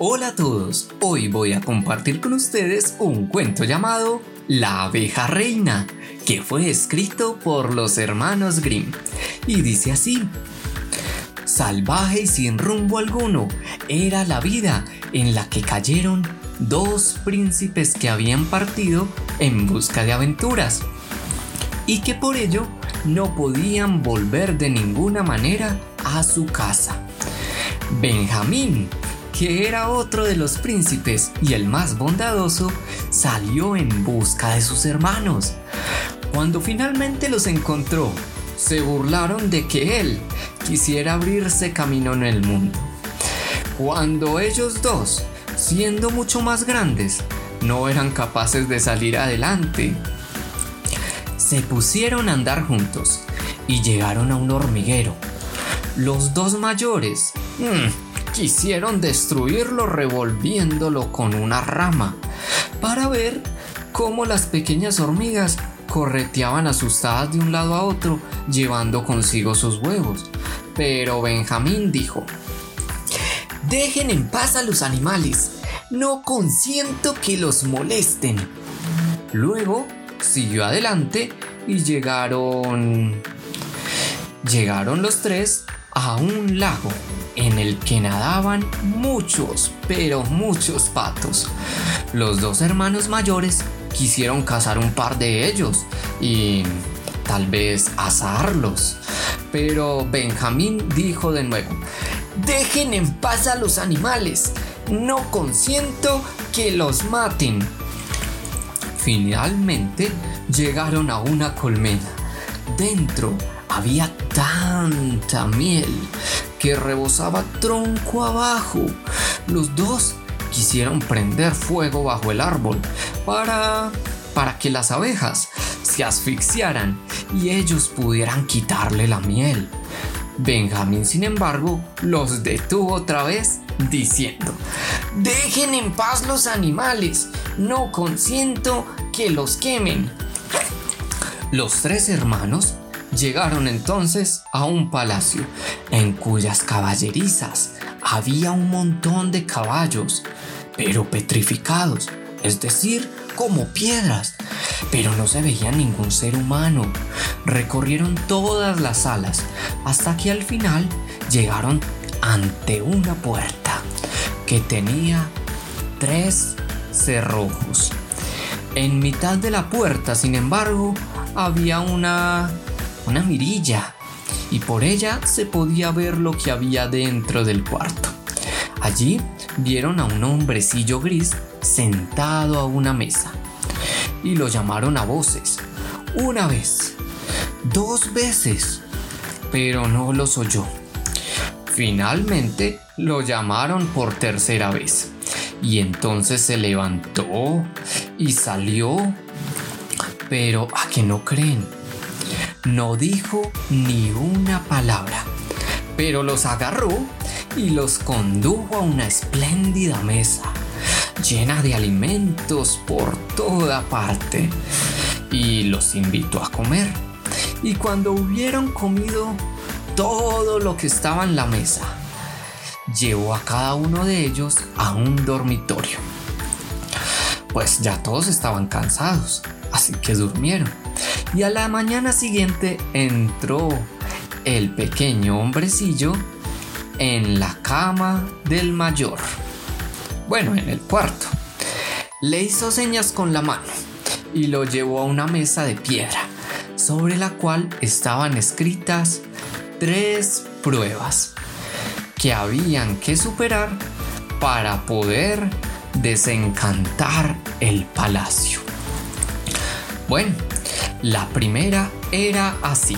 Hola a todos, hoy voy a compartir con ustedes un cuento llamado La Abeja Reina, que fue escrito por los hermanos Grimm, y dice así: salvaje y sin rumbo alguno era la vida en la que cayeron dos príncipes que habían partido en busca de aventuras, y que por ello no podían volver de ninguna manera a su casa. Benjamín, que era otro de los príncipes y el más bondadoso, salió en busca de sus hermanos. Cuando finalmente los encontró, se burlaron de que él quisiera abrirse camino en el mundo. Cuando ellos dos, siendo mucho más grandes, no eran capaces de salir adelante, se pusieron a andar juntos y llegaron a un hormiguero. Los dos mayores quisieron destruirlo revolviéndolo con una rama para ver cómo las pequeñas hormigas correteaban asustadas de un lado a otro llevando consigo sus huevos. Pero Benjamín dijo: «Dejen en paz a los animales, no consiento que los molesten». Luego siguió adelante y llegaron los tres a un lago en el que nadaban muchos, pero muchos patos. Los dos hermanos mayores quisieron cazar un par de ellos y tal vez asarlos, pero Benjamín dijo de nuevo: «Dejen en paz a los animales, no consiento que los maten». Finalmente llegaron a una colmena. Dentro había tanta miel que rebosaba tronco abajo. Los dos quisieron prender fuego bajo el árbol para que las abejas se asfixiaran y ellos pudieran quitarle la miel. Benjamín, sin embargo, los detuvo otra vez diciendo: «Dejen en paz los animales, no consiento que los quemen». Los tres hermanos llegaron entonces a un palacio en cuyas caballerizas había un montón de caballos, pero petrificados, es decir, como piedras, pero no se veía ningún ser humano. Recorrieron todas las salas hasta que al final llegaron ante una puerta que tenía 3 cerrojos. En mitad de la puerta, sin embargo, había una mirilla, y por ella se podía ver lo que había dentro del cuarto. Allí vieron a un hombrecillo gris sentado a una mesa y lo llamaron a voces, una vez, 2 veces, pero no los oyó. Finalmente lo llamaron por tercera vez, y entonces se levantó y salió, pero ¿a que no creen? No dijo ni una palabra, pero los agarró y los condujo a una espléndida mesa llena de alimentos por toda parte, y los invitó a comer. Y cuando hubieron comido todo lo que estaba en la mesa, llevó a cada uno de ellos a un dormitorio. Pues ya todos estaban cansados, así que durmieron. Y a la mañana siguiente entró el pequeño hombrecillo en la cama del mayor. Bueno, en el cuarto. Le hizo señas con la mano y lo llevó a una mesa de piedra, sobre la cual estaban escritas 3 pruebas que habían que superar para poder desencantar el palacio. Bueno, la primera era así: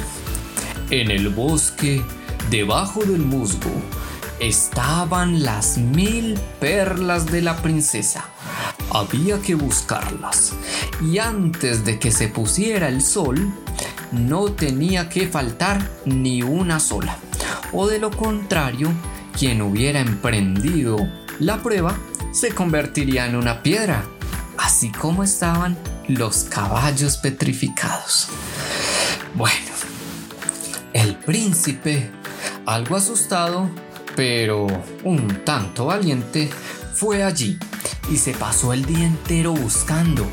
en el bosque, debajo del musgo, estaban las 1000 perlas de la princesa. Había que buscarlas, y antes de que se pusiera el sol, no tenía que faltar ni una sola, o de lo contrario, quien hubiera emprendido la prueba se convertiría en una piedra, así como estaban los caballos petrificados. Bueno, el príncipe, algo asustado pero un tanto valiente, fue allí y se pasó el día entero buscando,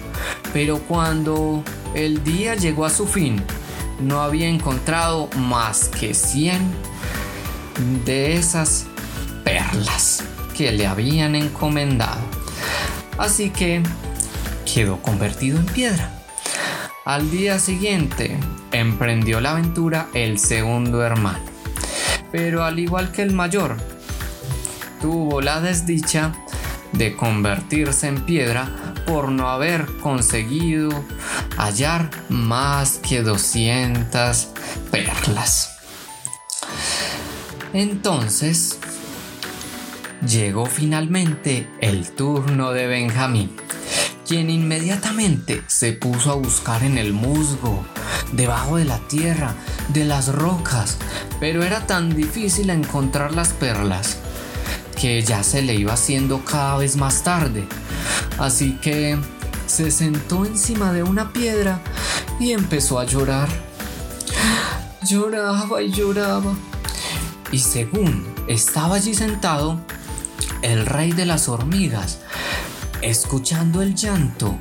pero cuando el día llegó a su fin, no había encontrado más que 100 de esas perlas que le habían encomendado. Así que quedó convertido en piedra. Al día siguiente emprendió la aventura el segundo hermano, pero al igual que el mayor, tuvo la desdicha de convertirse en piedra por no haber conseguido hallar más que 200 perlas. Entonces llegó finalmente el turno de Benjamín, quien inmediatamente se puso a buscar en el musgo, debajo de la tierra, de las rocas, pero era tan difícil encontrar las perlas que ya se le iba haciendo cada vez más tarde, así que se sentó encima de una piedra y empezó a llorar. Lloraba y lloraba, y según estaba allí sentado, el rey de las hormigas, escuchando el llanto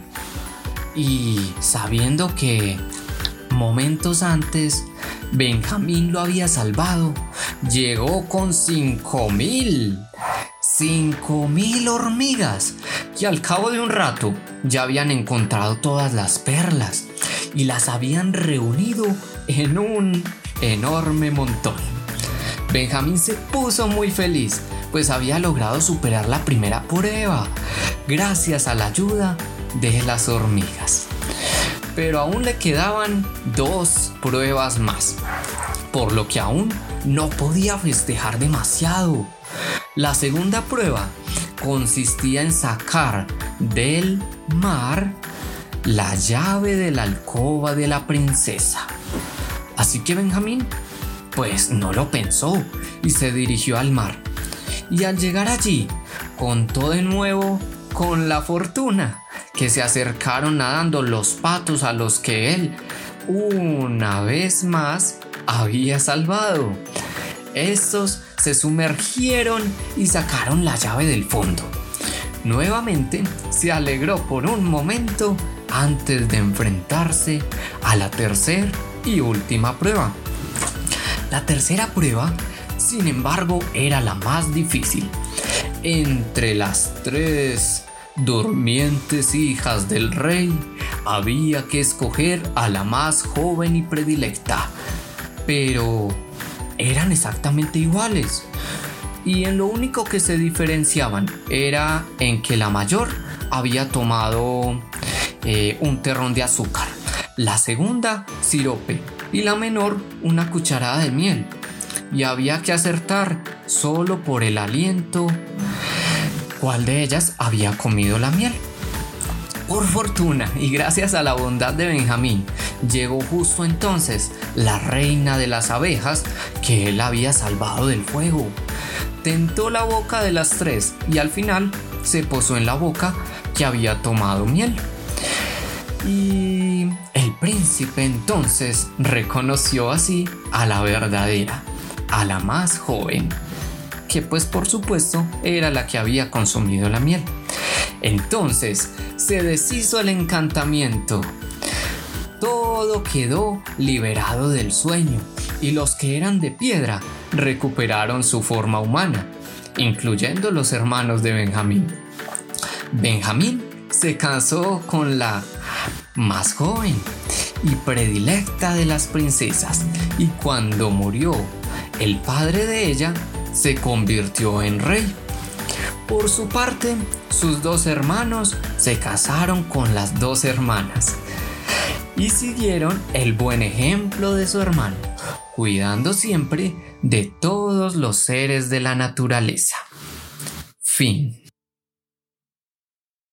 y sabiendo que momentos antes Benjamín lo había salvado, llegó con 5.000 hormigas que al cabo de un rato ya habían encontrado todas las perlas y las habían reunido en un enorme montón. Benjamín se puso muy feliz, pues había logrado superar la primera prueba gracias a la ayuda de las hormigas. Pero aún le quedaban 2 pruebas más, por lo que aún no podía festejar demasiado. La segunda prueba consistía en sacar del mar la llave de la alcoba de la princesa. Así que Benjamín, pues no lo pensó y se dirigió al mar. Y al llegar allí, contó de nuevo con la fortuna que se acercaron nadando los patos a los que él una vez más había salvado. Estos se sumergieron y sacaron la llave del fondo. Nuevamente se alegró por un momento antes de enfrentarse a la tercera y última prueba. La tercera prueba, sin embargo, era la más difícil. Entre las 3 durmientes hijas del rey, había que escoger a la más joven y predilecta, pero eran exactamente iguales, y en lo único que se diferenciaban era en que la mayor había tomado un terrón de azúcar, la segunda sirope y la menor una cucharada de miel, y había que acertar solo por el aliento cuál de ellas había comido la miel. Por fortuna y gracias a la bondad de Benjamín, llegó justo entonces la reina de las abejas que él había salvado del fuego. Tentó la boca de las 3 y al final se posó en la boca que había tomado miel. Y el príncipe entonces reconoció así a la verdadera, a la más joven, que pues por supuesto era la que había consumido la miel. Entonces se deshizo el encantamiento. Todo quedó liberado del sueño y los que eran de piedra recuperaron su forma humana, incluyendo los hermanos de Benjamín. Benjamín se casó con la más joven y predilecta de las princesas, y cuando murió el padre de ella, se convirtió en rey. Por su parte, sus 2 hermanos se casaron con las 2 hermanas y siguieron el buen ejemplo de su hermano, cuidando siempre de todos los seres de la naturaleza. Fin.